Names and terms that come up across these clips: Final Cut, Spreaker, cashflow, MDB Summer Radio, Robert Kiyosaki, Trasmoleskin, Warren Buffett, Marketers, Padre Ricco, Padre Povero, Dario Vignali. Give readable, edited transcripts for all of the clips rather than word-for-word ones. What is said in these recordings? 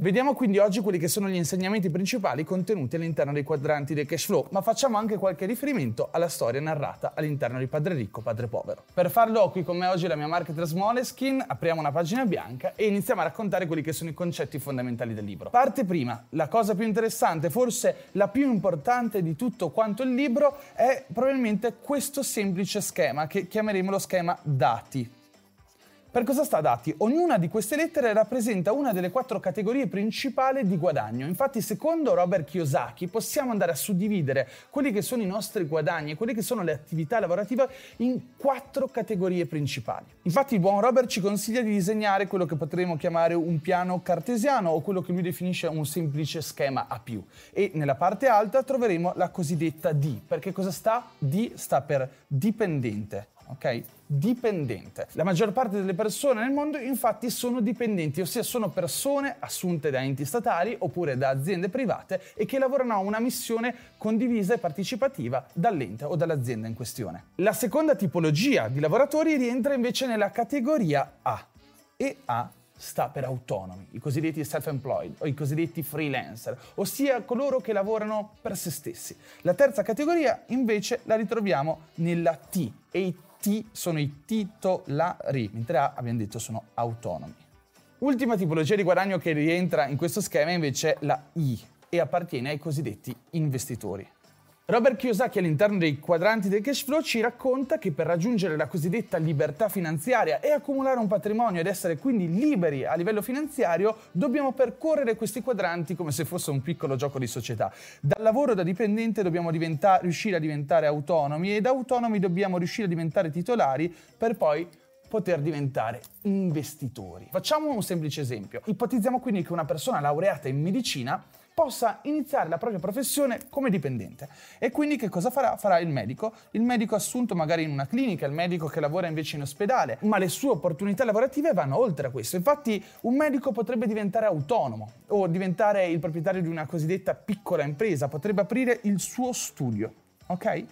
Vediamo quindi oggi quelli che sono gli insegnamenti principali contenuti all'interno dei quadranti del cash flow, ma facciamo anche qualche riferimento alla storia narrata all'interno di Padre Ricco, Padre Povero. Per farlo ho qui con me oggi la mia marca Trasmoleskin, apriamo una pagina bianca e iniziamo a raccontare quelli che sono i concetti fondamentali del libro. Parte prima, la cosa più interessante, forse la più importante di tutto quanto il libro, è probabilmente questo semplice schema che chiameremo lo schema dati. Per cosa sta dati? Ognuna di queste lettere rappresenta una delle 4 categorie principali di guadagno. Infatti, secondo Robert Kiyosaki, possiamo andare a suddividere quelli che sono i nostri guadagni e quelle che sono le attività lavorative in 4 categorie principali. Infatti, il buon Robert ci consiglia di disegnare quello che potremmo chiamare un piano cartesiano o quello che lui definisce un semplice schema A+. E nella parte alta troveremo la cosiddetta D. Perché cosa sta? D sta per dipendente. Ok? Dipendente. La maggior parte delle persone nel mondo infatti sono dipendenti, ossia sono persone assunte da enti statali oppure da aziende private e che lavorano a una missione condivisa e partecipativa dall'ente o dall'azienda in questione. La seconda tipologia di lavoratori rientra invece nella categoria A, e A sta per autonomi, i cosiddetti self-employed o i cosiddetti freelancer, ossia coloro che lavorano per se stessi. La terza categoria invece la ritroviamo nella T, e i T sono i titolari, mentre A abbiamo detto sono autonomi. Ultima tipologia di guadagno che rientra in questo schema è invece la I, e appartiene ai cosiddetti investitori. Robert Kiyosaki all'interno dei quadranti del cash flow ci racconta che per raggiungere la cosiddetta libertà finanziaria e accumulare un patrimonio ed essere quindi liberi a livello finanziario dobbiamo percorrere questi quadranti come se fosse un piccolo gioco di società. Dal lavoro da dipendente dobbiamo riuscire a diventare autonomi, e da autonomi dobbiamo riuscire a diventare titolari per poi poter diventare investitori. Facciamo un semplice esempio. Ipotizziamo quindi che una persona laureata in medicina possa iniziare la propria professione come dipendente. E quindi che cosa farà? Farà il medico. Il medico assunto magari in una clinica, il medico che lavora invece in ospedale, ma le sue opportunità lavorative vanno oltre a questo. Infatti un medico potrebbe diventare autonomo o diventare il proprietario di una cosiddetta piccola impresa, potrebbe aprire il suo studio, ok?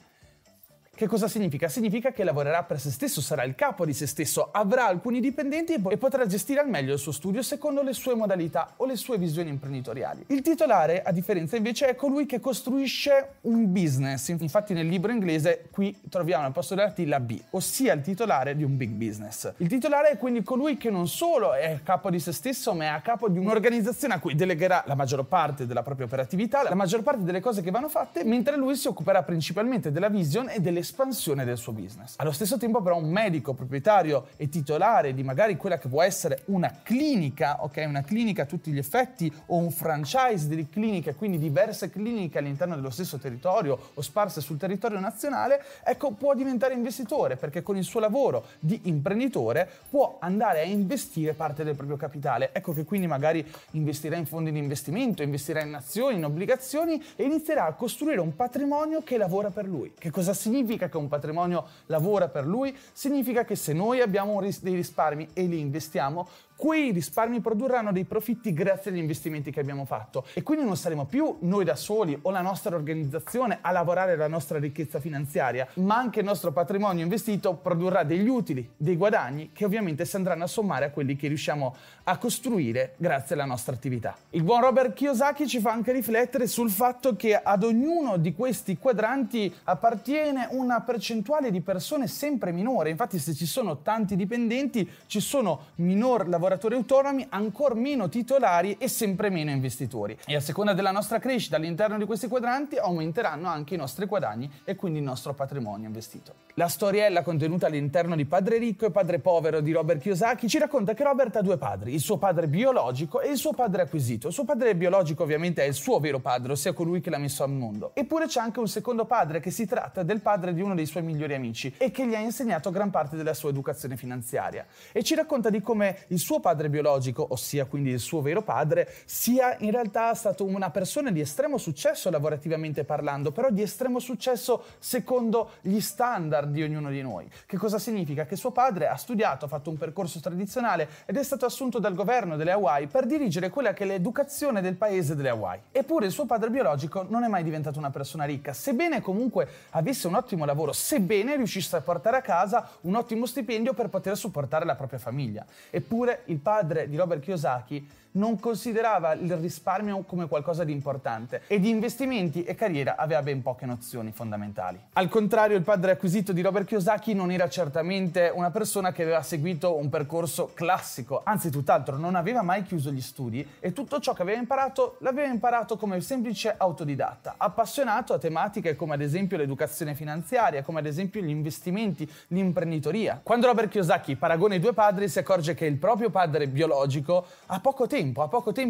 Che cosa significa? Significa che lavorerà per se stesso, sarà il capo di se stesso, avrà alcuni dipendenti e potrà gestire al meglio il suo studio secondo le sue modalità o le sue visioni imprenditoriali. Il titolare, a differenza, invece, è colui che costruisce un business. Infatti nel libro inglese qui troviamo al posto della T la B, ossia il titolare di un big business. Il titolare è quindi colui che non solo è capo di se stesso, ma è a capo di un'organizzazione a cui delegherà la maggior parte della propria operatività, la maggior parte delle cose che vanno fatte, mentre lui si occuperà principalmente della vision e delle espansione del suo business. Allo stesso tempo però un medico proprietario e titolare di magari quella che può essere una clinica, ok, una clinica a tutti gli effetti, o un franchise di cliniche, quindi diverse cliniche all'interno dello stesso territorio o sparse sul territorio nazionale, ecco, può diventare investitore, perché con il suo lavoro di imprenditore può andare a investire parte del proprio capitale. Ecco che quindi magari investirà in fondi di investimento, investirà in azioni, in obbligazioni, e inizierà a costruire un patrimonio che lavora per lui. Che cosa significa che un patrimonio lavora per lui? Significa che se noi abbiamo dei risparmi e li investiamo, quei risparmi produrranno dei profitti grazie agli investimenti che abbiamo fatto, e quindi non saremo più noi da soli o la nostra organizzazione a lavorare la nostra ricchezza finanziaria, ma anche il nostro patrimonio investito produrrà degli utili, dei guadagni, che ovviamente si andranno a sommare a quelli che riusciamo a costruire grazie alla nostra attività. Il buon Robert Kiyosaki ci fa anche riflettere sul fatto che ad ognuno di questi quadranti appartiene una percentuale di persone sempre minore. Infatti se ci sono tanti dipendenti ci sono minor lavoratori autonomi, ancor meno titolari e sempre meno investitori. E a seconda della nostra crescita all'interno di questi quadranti aumenteranno anche i nostri guadagni e quindi il nostro patrimonio investito. La storiella contenuta all'interno di Padre Ricco e Padre Povero di Robert Kiyosaki ci racconta che Robert ha 2 padri, il suo padre biologico e il suo padre acquisito. Il suo padre biologico ovviamente è il suo vero padre, ossia colui che l'ha messo al mondo. Eppure c'è anche un secondo padre, che si tratta del padre di uno dei suoi migliori amici e che gli ha insegnato gran parte della sua educazione finanziaria. E ci racconta di come il suo suo padre biologico, ossia quindi il suo vero padre, sia in realtà stato una persona di estremo successo lavorativamente parlando, però di estremo successo secondo gli standard di ognuno di noi. Che cosa significa? Che suo padre ha studiato, ha fatto un percorso tradizionale ed è stato assunto dal governo delle Hawaii per dirigere quella che è l'educazione del paese delle Hawaii. Eppure il suo padre biologico non è mai diventato una persona ricca, sebbene comunque avesse un ottimo lavoro, sebbene riuscisse a portare a casa un ottimo stipendio per poter supportare la propria famiglia. Eppure il padre di Robert Kiyosaki non considerava il risparmio come qualcosa di importante e di investimenti e carriera aveva ben poche nozioni fondamentali. Al contrario, il padre acquisito di Robert Kiyosaki non era certamente una persona che aveva seguito un percorso classico, anzi tutt'altro, non aveva mai chiuso gli studi e tutto ciò che aveva imparato l'aveva imparato come semplice autodidatta, appassionato a tematiche come ad esempio l'educazione finanziaria, come ad esempio gli investimenti, l'imprenditoria. Quando Robert Kiyosaki paragona i due padri si accorge che il proprio padre biologico ha poco tempo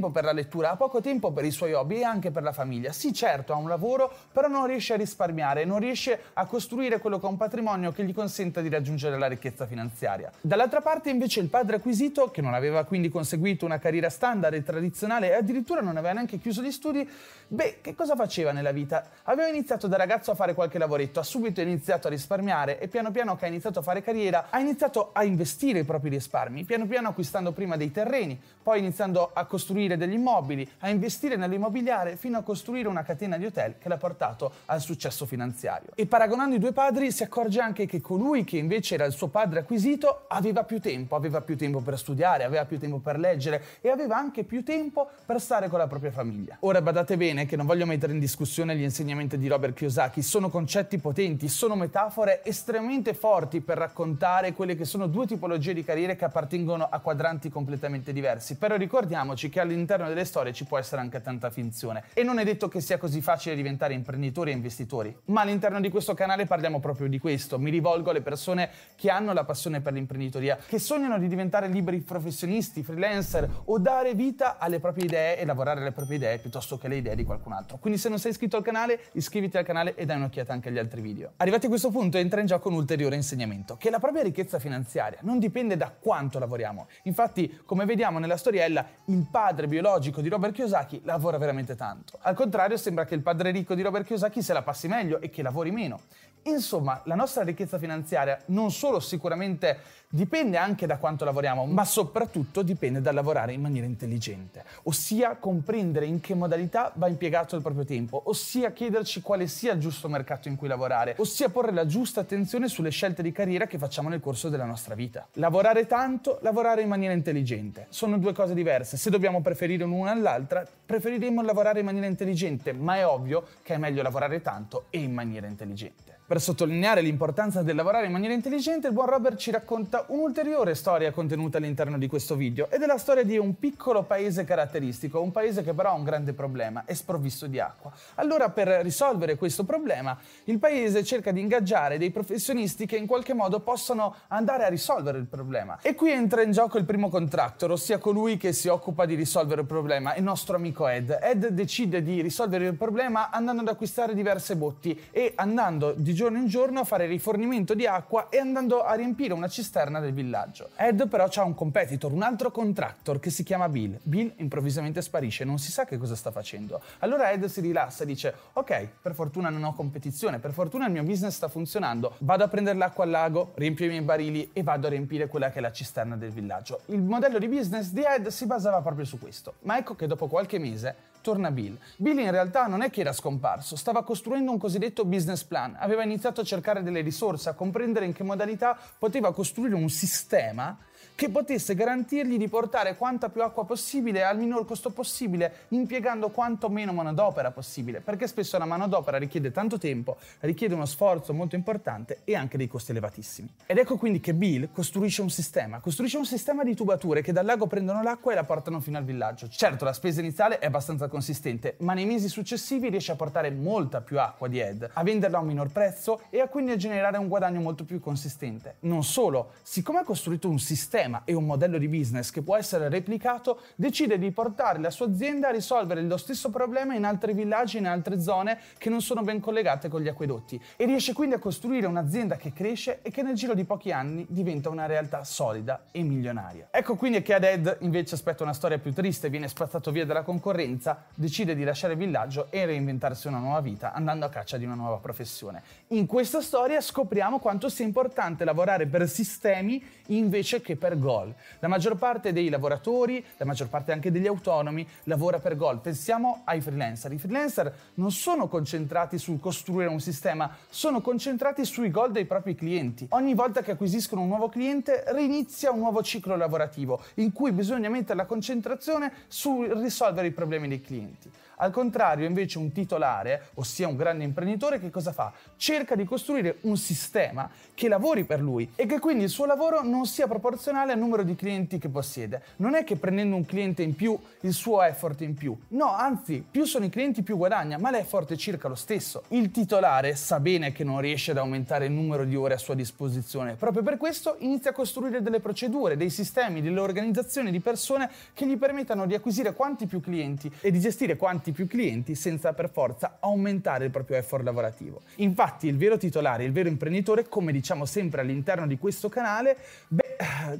per la lettura, ha poco tempo per i suoi hobby e anche per la famiglia. Sì, certo, ha un lavoro, però non riesce a risparmiare, non riesce a costruire quello che è un patrimonio che gli consenta di raggiungere la ricchezza finanziaria. Dall'altra parte, invece, il padre acquisito, che non aveva quindi conseguito una carriera standard e tradizionale e addirittura non aveva neanche chiuso gli studi, che cosa faceva nella vita? Aveva iniziato da ragazzo a fare qualche lavoretto, ha subito iniziato a risparmiare e piano piano che ha iniziato a fare carriera, ha iniziato a investire i propri risparmi, piano piano acquistando prima dei terreni, poi iniziando a costruire degli immobili, a investire nell'immobiliare fino a costruire una catena di hotel che l'ha portato al successo finanziario. E paragonando i due padri si accorge anche che colui che invece era il suo padre acquisito aveva più tempo per studiare, aveva più tempo per leggere e aveva anche più tempo per stare con la propria famiglia. Ora badate bene che non voglio mettere in discussione gli insegnamenti di Robert Kiyosaki, sono concetti potenti, sono metafore estremamente forti per raccontare quelle che sono due tipologie di carriere che appartengono a quadranti completamente diversi, però ricordiamoci che all'interno delle storie ci può essere anche tanta finzione e non è detto che sia così facile diventare imprenditori e investitori, ma all'interno di questo canale parliamo proprio di questo. Mi rivolgo alle persone che hanno la passione per l'imprenditoria, che sognano di diventare liberi professionisti, freelancer o dare vita alle proprie idee e lavorare alle proprie idee piuttosto che le idee di qualcun altro. Quindi se non sei iscritto al canale, iscriviti al canale e dai un'occhiata anche agli altri video. Arrivati a questo punto entra in gioco un ulteriore insegnamento, che la propria ricchezza finanziaria non dipende da quanto lavoriamo. Infatti, come vediamo nella storiella, il padre biologico di Robert Kiyosaki lavora veramente tanto. Al contrario, sembra che il padre ricco di Robert Kiyosaki se la passi meglio e che lavori meno. Insomma, la nostra ricchezza finanziaria non solo sicuramente dipende anche da quanto lavoriamo, ma soprattutto dipende dal lavorare in maniera intelligente, ossia comprendere in che modalità va impiegato il proprio tempo, ossia chiederci quale sia il giusto mercato in cui lavorare, ossia porre la giusta attenzione sulle scelte di carriera che facciamo nel corso della nostra vita. Lavorare tanto, lavorare in maniera intelligente, sono due cose diverse. Se dobbiamo preferire l'una all'altra, preferiremo lavorare in maniera intelligente, ma è ovvio che è meglio lavorare tanto e in maniera intelligente. Per sottolineare l'importanza del lavorare in maniera intelligente, il buon Robert ci racconta un'ulteriore storia contenuta all'interno di questo video ed è la storia di un piccolo paese caratteristico, un paese che però ha un grande problema, è sprovvisto di acqua. Allora, per risolvere questo problema, il paese cerca di ingaggiare dei professionisti che in qualche modo possano andare a risolvere il problema. E qui entra in gioco il primo contractor, ossia colui che si occupa di risolvere il problema, il nostro amico Ed. Ed decide di risolvere il problema andando ad acquistare diverse botti e andando di giorno in giorno a fare rifornimento di acqua e andando a riempire una cisterna del villaggio. Ed però c'ha un competitor, un altro contractor che si chiama Bill. Bill improvvisamente sparisce, non si sa che cosa sta facendo. Allora Ed si rilassa e dice: ok, per fortuna non ho competizione, per fortuna il mio business sta funzionando, vado a prendere l'acqua al lago, riempio i miei barili e vado a riempire quella che è la cisterna del villaggio. Il modello di business di Ed si basava proprio su questo. Ma ecco che dopo qualche mese torna Bill. Bill in realtà non è che era scomparso, stava costruendo un cosiddetto business plan, aveva iniziato a cercare delle risorse, a comprendere in che modalità poteva costruire un sistema che potesse garantirgli di portare quanta più acqua possibile al minor costo possibile, impiegando quanto meno manodopera possibile, perché spesso la manodopera richiede tanto tempo, richiede uno sforzo molto importante e anche dei costi elevatissimi. Ed ecco quindi che Bill costruisce un sistema di tubature che dal lago prendono l'acqua e la portano fino al villaggio. Certo, la spesa iniziale è abbastanza consistente, ma nei mesi successivi riesce a portare molta più acqua di Ed, a venderla a un minor prezzo e a quindi a generare un guadagno molto più consistente. Non solo, siccome ha costruito un sistema sistema e un modello di business che può essere replicato, decide di portare la sua azienda a risolvere lo stesso problema in altri villaggi, in altre zone che non sono ben collegate con gli acquedotti, e riesce quindi a costruire un'azienda che cresce e che nel giro di pochi anni diventa una realtà solida e milionaria. Ecco quindi che ad Ed invece aspetta una storia più triste, viene spazzato via dalla concorrenza, decide di lasciare il villaggio e reinventarsi una nuova vita andando a caccia di una nuova professione. In questa storia scopriamo quanto sia importante lavorare per sistemi invece che per goal. La maggior parte dei lavoratori, la maggior parte anche degli autonomi, lavora per goal. Pensiamo ai freelancer. I freelancer non sono concentrati sul costruire un sistema, sono concentrati sui goal dei propri clienti. Ogni volta che acquisiscono un nuovo cliente reinizia un nuovo ciclo lavorativo in cui bisogna mettere la concentrazione sul risolvere i problemi dei clienti. Al contrario, invece, un titolare, ossia un grande imprenditore, che cosa fa? Cerca di costruire un sistema che lavori per lui e che quindi il suo lavoro non sia proporzionale al numero di clienti che possiede. Non è che prendendo un cliente in più il suo effort in più. No, anzi, più sono i clienti più guadagna, ma l'effort è circa lo stesso. Il titolare sa bene che non riesce ad aumentare il numero di ore a sua disposizione. Proprio per questo inizia a costruire delle procedure, dei sistemi, delle organizzazioni di persone che gli permettano di acquisire quanti più clienti e di gestire quanti più clienti senza per forza aumentare il proprio effort lavorativo. Infatti il vero titolare, il vero imprenditore, come diciamo sempre all'interno di questo canale,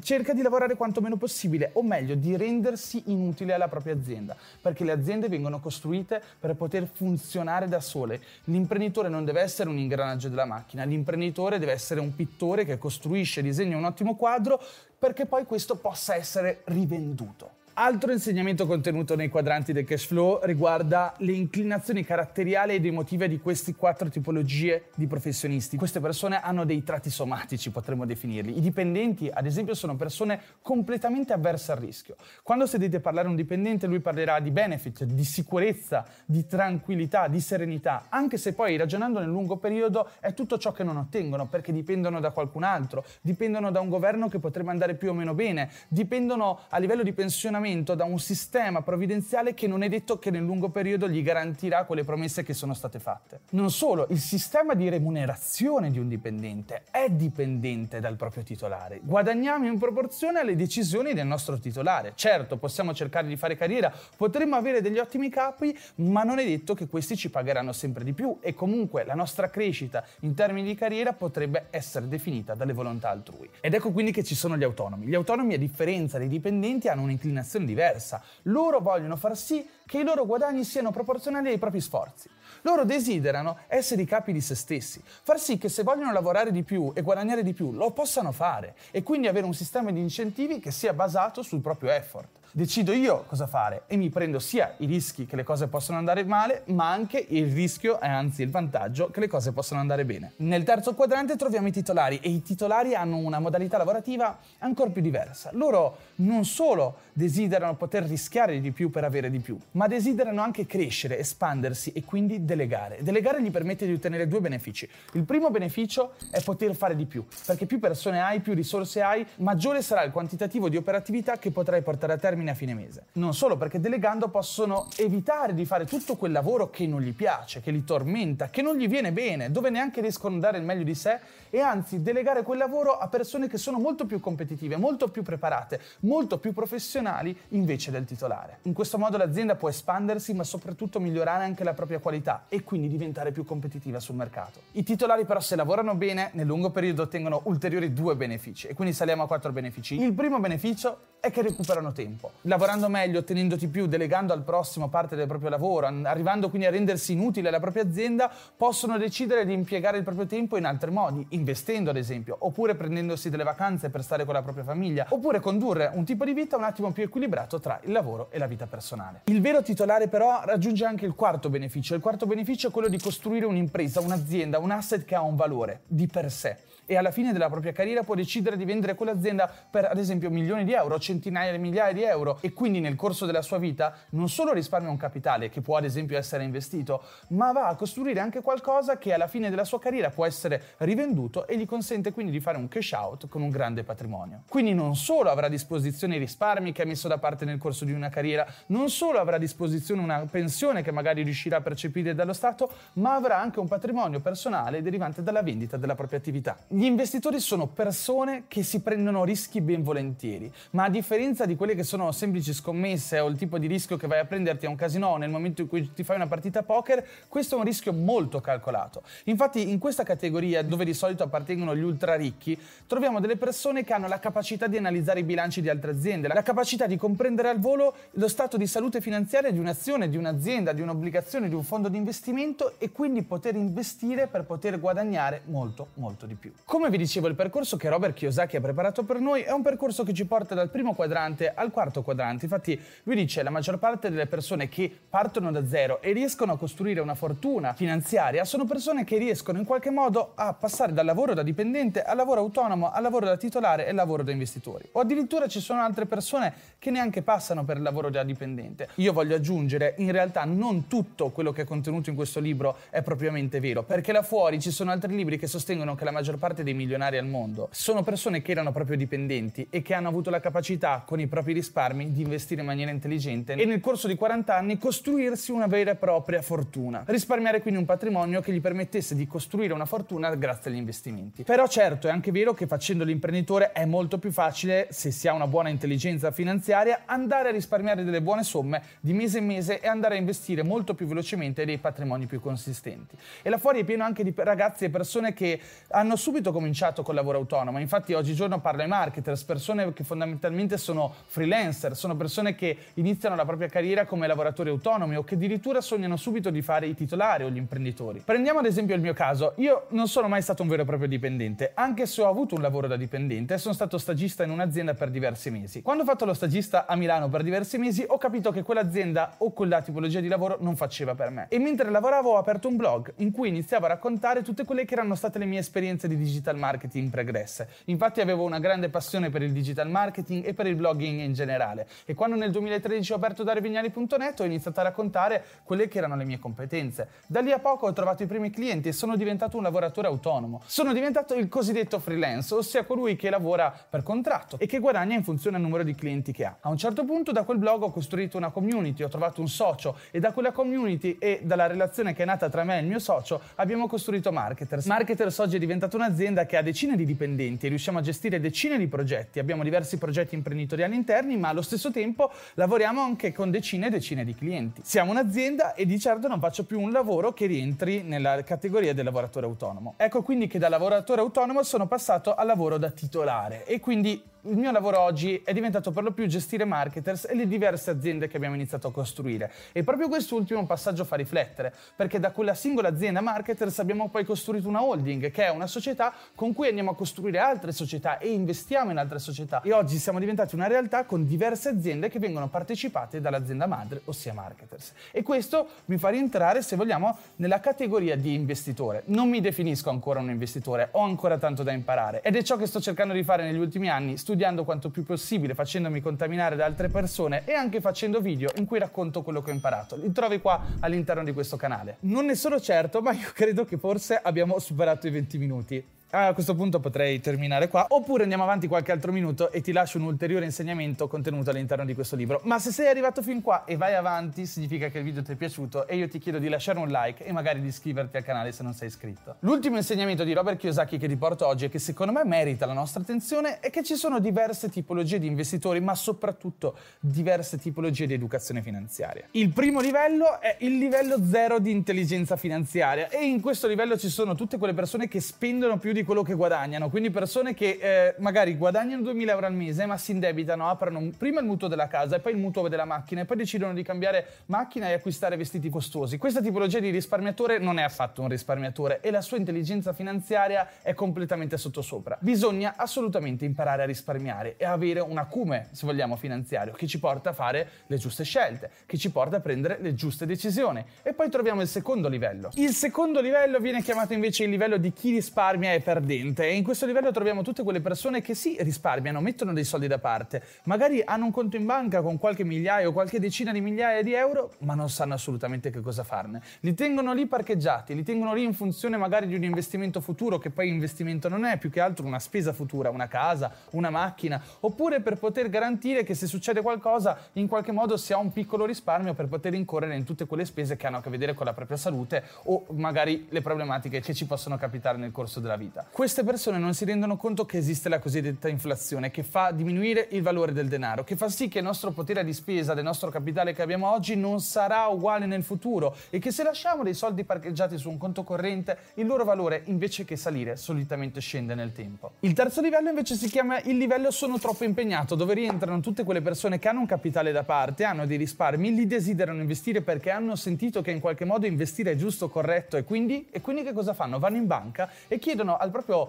cerca di lavorare quanto meno possibile, o meglio di rendersi inutile alla propria azienda, perché le aziende vengono costruite per poter funzionare da sole. L'imprenditore non deve essere un ingranaggio della macchina, l'imprenditore deve essere un pittore che costruisce e disegna un ottimo quadro perché poi questo possa essere rivenduto. Altro insegnamento contenuto nei quadranti del cash flow riguarda le inclinazioni caratteriali ed emotive di queste 4 tipologie di professionisti. Queste persone hanno dei tratti somatici, potremmo definirli. I dipendenti, ad esempio, sono persone completamente avverse al rischio. Quando sentite parlare un dipendente, lui parlerà di benefit, di sicurezza, di tranquillità, di serenità, anche se poi, ragionando nel lungo periodo, è tutto ciò che non ottengono, perché dipendono da qualcun altro, dipendono da un governo che potrebbe andare più o meno bene, dipendono a livello di pensionamento da un sistema provvidenziale che non è detto che nel lungo periodo gli garantirà quelle promesse che sono state fatte. Non solo, il sistema di remunerazione di un dipendente è dipendente dal proprio titolare. Guadagniamo in proporzione alle decisioni del nostro titolare. Certo, possiamo cercare di fare carriera, potremmo avere degli ottimi capi, ma non è detto che questi ci pagheranno sempre di più e comunque la nostra crescita in termini di carriera potrebbe essere definita dalle volontà altrui. Ed ecco quindi che ci sono gli autonomi. Gli autonomi, a differenza dei dipendenti, hanno un'inclinazione diversa. Loro vogliono far sì che i loro guadagni siano proporzionali ai propri sforzi. Loro desiderano essere i capi di se stessi, far sì che se vogliono lavorare di più e guadagnare di più lo possano fare e quindi avere un sistema di incentivi che sia basato sul proprio effort. Decido io cosa fare e mi prendo sia i rischi che le cose possono andare male, ma anche il rischio, anzi il vantaggio, che le cose possono andare bene. Nel terzo quadrante troviamo i titolari, e i titolari hanno una modalità lavorativa ancora più diversa. Loro non solo desiderano poter rischiare di più per avere di più, ma desiderano anche crescere, espandersi e quindi delegare. Delegare gli permette di ottenere 2 benefici. Il primo beneficio è poter fare di più, perché più persone hai, più risorse hai, maggiore sarà il quantitativo di operatività che potrai portare a termine a fine mese. Non solo, perché delegando possono evitare di fare tutto quel lavoro che non gli piace, che li tormenta, che non gli viene bene, dove neanche riescono a dare il meglio di sé, e anzi delegare quel lavoro a persone che sono molto più competitive, molto più preparate, molto più professionali invece del titolare. In questo modo l'azienda può espandersi, ma soprattutto migliorare anche la propria qualità e quindi diventare più competitiva sul mercato. I titolari però, se lavorano bene, nel lungo periodo ottengono ulteriori 2 benefici, e quindi saliamo a 4 benefici. Il primo beneficio è che recuperano tempo. Lavorando meglio, ottenendoti più, delegando al prossimo parte del proprio lavoro, arrivando quindi a rendersi inutile alla propria azienda, possono decidere di impiegare il proprio tempo in altri modi, investendo ad esempio, oppure prendendosi delle vacanze per stare con la propria famiglia, oppure condurre un tipo di vita un attimo più equilibrato tra il lavoro e la vita personale. Il vero titolare però raggiunge anche il quarto beneficio. Il quarto beneficio è quello di costruire un'impresa, un'azienda, un asset che ha un valore di per sé, e alla fine della propria carriera può decidere di vendere quell'azienda per ad esempio milioni di euro, centinaia centinaia di migliaia di euro, e quindi nel corso della sua vita non solo risparmia un capitale che può ad esempio essere investito, ma va a costruire anche qualcosa che alla fine della sua carriera può essere rivenduto e gli consente quindi di fare un cash out con un grande patrimonio. Quindi non solo avrà a disposizione i risparmi che ha messo da parte nel corso di una carriera, non solo avrà a disposizione una pensione che magari riuscirà a percepire dallo Stato, ma avrà anche un patrimonio personale derivante dalla vendita della propria attività. Gli investitori sono persone che si prendono rischi ben volentieri, ma a differenza di quelle che sono semplici scommesse o il tipo di rischio che vai a prenderti a un casino o nel momento in cui ti fai una partita poker, questo è un rischio molto calcolato. Infatti in questa categoria, dove di solito appartengono gli ultra ricchi, troviamo delle persone che hanno la capacità di analizzare i bilanci di altre aziende, la capacità di comprendere al volo lo stato di salute finanziaria di un'azione, di un'azienda, di un'obbligazione, di un fondo di investimento, e quindi poter investire per poter guadagnare molto molto di più. Come vi dicevo, il percorso che Robert Kiyosaki ha preparato per noi è un percorso che ci porta dal primo quadrante al quarto quadrante. Infatti lui dice: la maggior parte delle persone che partono da zero e riescono a costruire una fortuna finanziaria sono persone che riescono in qualche modo a passare dal lavoro da dipendente al lavoro autonomo, al lavoro da titolare e al lavoro da investitori. O addirittura ci sono altre persone che neanche passano per il lavoro da dipendente. Io voglio aggiungere, in realtà non tutto quello che è contenuto in questo libro è propriamente vero, perché là fuori ci sono altri libri che sostengono che la maggior parte dei milionari al mondo sono persone che erano proprio dipendenti e che hanno avuto la capacità con i propri risparmi di investire in maniera intelligente e nel corso di 40 anni costruirsi una vera e propria fortuna, risparmiare quindi un patrimonio che gli permettesse di costruire una fortuna grazie agli investimenti. Però certo è anche vero che facendo l'imprenditore è molto più facile, se si ha una buona intelligenza finanziaria, andare a risparmiare delle buone somme di mese in mese e andare a investire molto più velocemente dei patrimoni più consistenti. E là fuori è pieno anche di ragazzi e persone che hanno subito cominciato col lavoro autonomo. Infatti oggigiorno parlo ai marketers, persone che fondamentalmente sono freelancer, sono persone che iniziano la propria carriera come lavoratori autonomi o che addirittura sognano subito di fare i titolari o gli imprenditori. Prendiamo ad esempio il mio caso. Io non sono mai stato un vero e proprio dipendente, anche se ho avuto un lavoro da dipendente. Sono stato stagista in un'azienda per diversi mesi. Quando ho fatto lo stagista a Milano per diversi mesi ho capito che quell'azienda o quella tipologia di lavoro non faceva per me, e mentre lavoravo ho aperto un blog in cui iniziavo a raccontare tutte quelle che erano state le mie esperienze di digital marketing pregresse. Infatti avevo una grande passione per il digital marketing e per il blogging in generale, e quando nel 2013 ho aperto DarioVignali.net ho iniziato a raccontare quelle che erano le mie competenze. Da lì a poco ho trovato i primi clienti e sono diventato un lavoratore autonomo. Sono diventato il cosiddetto freelance, ossia colui che lavora per contratto e che guadagna in funzione al numero di clienti che ha. A un certo punto da quel blog ho costruito una community, ho trovato un socio, e da quella community e dalla relazione che è nata tra me e il mio socio abbiamo costruito Marketers. Marketers oggi è diventata un'azienda che ha decine di dipendenti e riusciamo a gestire decine di progetti. Abbiamo diversi progetti imprenditoriali interni, ma allo stesso tempo lavoriamo anche con decine e decine di clienti. Siamo un'azienda e di certo non faccio più un lavoro che rientri nella categoria del lavoratore autonomo. Ecco quindi che da lavoratore autonomo sono passato al lavoro da titolare, e quindi il mio lavoro oggi è diventato per lo più gestire marketers e le diverse aziende che abbiamo iniziato a costruire. E proprio quest'ultimo è un passaggio fa riflettere, perché da quella singola azienda marketers abbiamo poi costruito una holding, che è una società con cui andiamo a costruire altre società e investiamo in altre società, e oggi siamo diventati una realtà con diverse aziende che vengono partecipate dall'azienda madre, ossia marketers. E questo mi fa rientrare, se vogliamo, nella categoria di investitore. Non mi definisco ancora un investitore, ho ancora tanto da imparare, ed è ciò che sto cercando di fare negli ultimi anni, studiando quanto più possibile, facendomi contaminare da altre persone e anche facendo video in cui racconto quello che ho imparato. Li trovi qua all'interno di questo canale. Non ne sono certo, ma io credo che forse abbiamo superato i 20 minuti. A questo punto potrei terminare qua, oppure andiamo avanti qualche altro minuto e ti lascio un ulteriore insegnamento contenuto all'interno di questo libro. Ma se sei arrivato fin qua e vai avanti, significa che il video ti è piaciuto, e io ti chiedo di lasciare un like e magari di iscriverti al canale se non sei iscritto. L'ultimo insegnamento di Robert Kiyosaki che ti porto oggi, e che secondo me merita la nostra attenzione, è che ci sono diverse tipologie di investitori, ma soprattutto diverse tipologie di educazione finanziaria. Il primo livello è il livello 0 di intelligenza finanziaria, e in questo livello ci sono tutte quelle persone che spendono più di quello che guadagnano, quindi persone che magari guadagnano 2000 euro al mese ma si indebitano, aprono prima il mutuo della casa e poi il mutuo della macchina e poi decidono di cambiare macchina e acquistare vestiti costosi. Questa tipologia di risparmiatore non è affatto un risparmiatore, e la sua intelligenza finanziaria è completamente sottosopra. Bisogna assolutamente imparare a risparmiare e avere un acume, se vogliamo, finanziario, che ci porta a fare le giuste scelte, che ci porta a prendere le giuste decisioni. E poi troviamo il secondo livello. Il secondo livello viene chiamato invece il livello di chi risparmia e perdente, e in questo livello troviamo tutte quelle persone che sì, risparmiano, mettono dei soldi da parte, magari hanno un conto in banca con qualche migliaio o qualche decina di migliaia di euro, ma non sanno assolutamente che cosa farne. Li tengono lì parcheggiati, li tengono lì in funzione magari di un investimento futuro, che poi investimento non è, più che altro una spesa futura, una casa, una macchina, oppure per poter garantire che se succede qualcosa in qualche modo si ha un piccolo risparmio per poter incorrere in tutte quelle spese che hanno a che vedere con la propria salute o magari le problematiche che ci possono capitare nel corso della vita. Queste persone non si rendono conto che esiste la cosiddetta inflazione, che fa diminuire il valore del denaro, che fa sì che il nostro potere di spesa del nostro capitale che abbiamo oggi non sarà uguale nel futuro, e che se lasciamo dei soldi parcheggiati su un conto corrente il loro valore, invece che salire, solitamente scende nel tempo. Il terzo livello invece si chiama il livello sono troppo impegnato, dove rientrano tutte quelle persone che hanno un capitale da parte, hanno dei risparmi, li desiderano investire perché hanno sentito che in qualche modo investire è giusto, corretto, e quindi che cosa fanno? Vanno in banca e chiedono al proprio,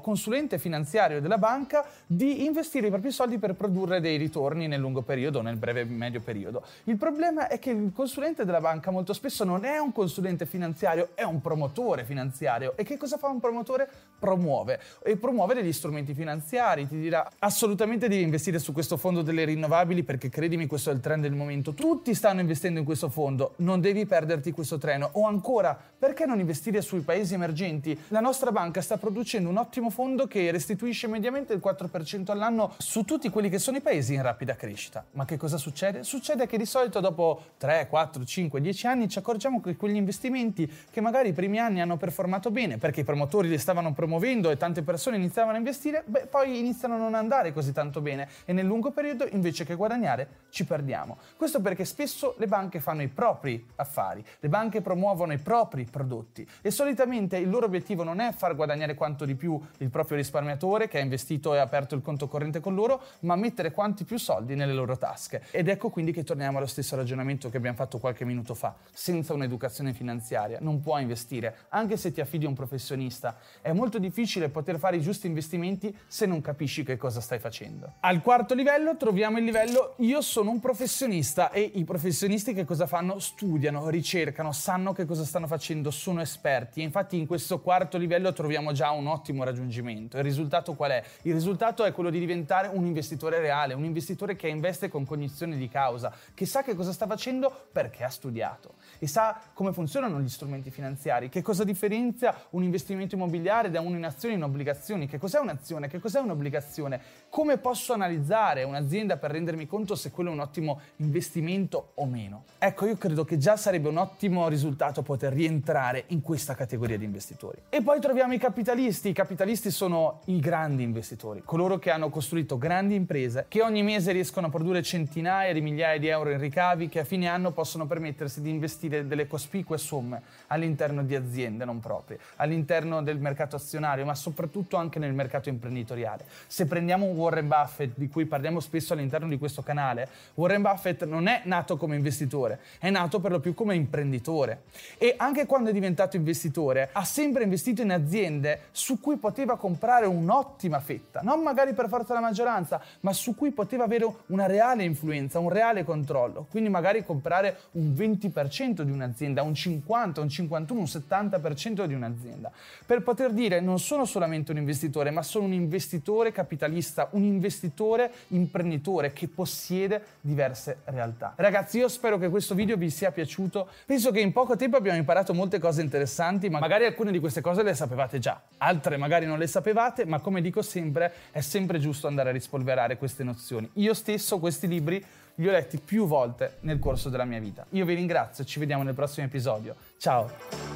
consulente finanziario della banca di investire i propri soldi per produrre dei ritorni nel lungo periodo o nel breve medio periodo. Il problema è che il consulente della banca molto spesso non è un consulente finanziario, è un promotore finanziario. E che cosa fa un promotore? Promuove. E promuove degli strumenti finanziari, ti dirà assolutamente devi investire su questo fondo delle rinnovabili perché credimi questo è il trend del momento, tutti stanno investendo in questo fondo, non devi perderti questo treno. O ancora, perché non investire sui paesi emergenti? La nostra banca sta producendo un ottimo fondo che restituisce mediamente il 4% all'anno su tutti quelli che sono i paesi in rapida crescita. Ma che cosa succede? Succede che di solito dopo 3, 4, 5, 10 anni ci accorgiamo che quegli investimenti che magari i primi anni hanno performato bene perché i promotori li stavano promuovendo e tante persone iniziavano a investire, poi iniziano a non andare così tanto bene e nel lungo periodo invece che guadagnare ci perdiamo. Questo perché spesso le banche fanno i propri affari, le banche promuovono i propri prodotti e solitamente il loro obiettivo non è far guadagnare quanto di più il proprio risparmiatore che ha investito e ha aperto il conto corrente con loro, ma mettere quanti più soldi nelle loro tasche. Ed ecco quindi che torniamo allo stesso ragionamento che abbiamo fatto qualche minuto fa. Senza un'educazione finanziaria non puoi investire, anche se ti affidi a un professionista. È molto difficile poter fare i giusti investimenti se non capisci che cosa stai facendo. Al quarto livello troviamo il livello io sono un professionista, e i professionisti che cosa fanno? Studiano, ricercano, sanno che cosa stanno facendo, sono esperti, e infatti in questo quarto livello troviamo già un ottimo raggiungimento. Il risultato qual è? Il risultato è quello di diventare un investitore reale, un investitore che investe con cognizione di causa, che sa che cosa sta facendo perché ha studiato e sa come funzionano gli strumenti finanziari, che cosa differenzia un investimento immobiliare da uno in azioni e in obbligazioni, che cos'è un'azione, che cos'è un'obbligazione, come posso analizzare un'azienda per rendermi conto se quello è un ottimo investimento o meno. Ecco, io credo che già sarebbe un ottimo risultato poter rientrare in questa categoria di investitori. E poi troviamo i capitalisti. I capitalisti sono i grandi investitori, coloro che hanno costruito grandi imprese, che ogni mese riescono a produrre centinaia di migliaia di euro in ricavi, che a fine anno possono permettersi di investire delle cospicue somme all'interno di aziende non proprie, all'interno del mercato azionario, ma soprattutto anche nel mercato imprenditoriale. Se prendiamo Warren Buffett, di cui parliamo spesso all'interno di questo canale, Warren Buffett non è nato come investitore, è nato per lo più come imprenditore. E anche quando è diventato investitore, ha sempre investito in aziende su cui poteva comprare un'ottima fetta, non magari per forza la maggioranza, ma su cui poteva avere una reale influenza, un reale controllo. Quindi magari comprare un 20% di un'azienda, un 50%, un 51%, un 70% di un'azienda, per poter dire non sono solamente un investitore, ma sono un investitore capitalista, un investitore imprenditore che possiede diverse realtà. Ragazzi, io spero che questo video vi sia piaciuto. Penso che in poco tempo abbiamo imparato molte cose interessanti, ma magari alcune di queste cose le sapevate già, altre magari non le sapevate, ma come dico sempre, è sempre giusto andare a rispolverare queste nozioni. Io stesso questi libri li ho letti più volte nel corso della mia vita. Io vi ringrazio, ci vediamo nel prossimo episodio. Ciao!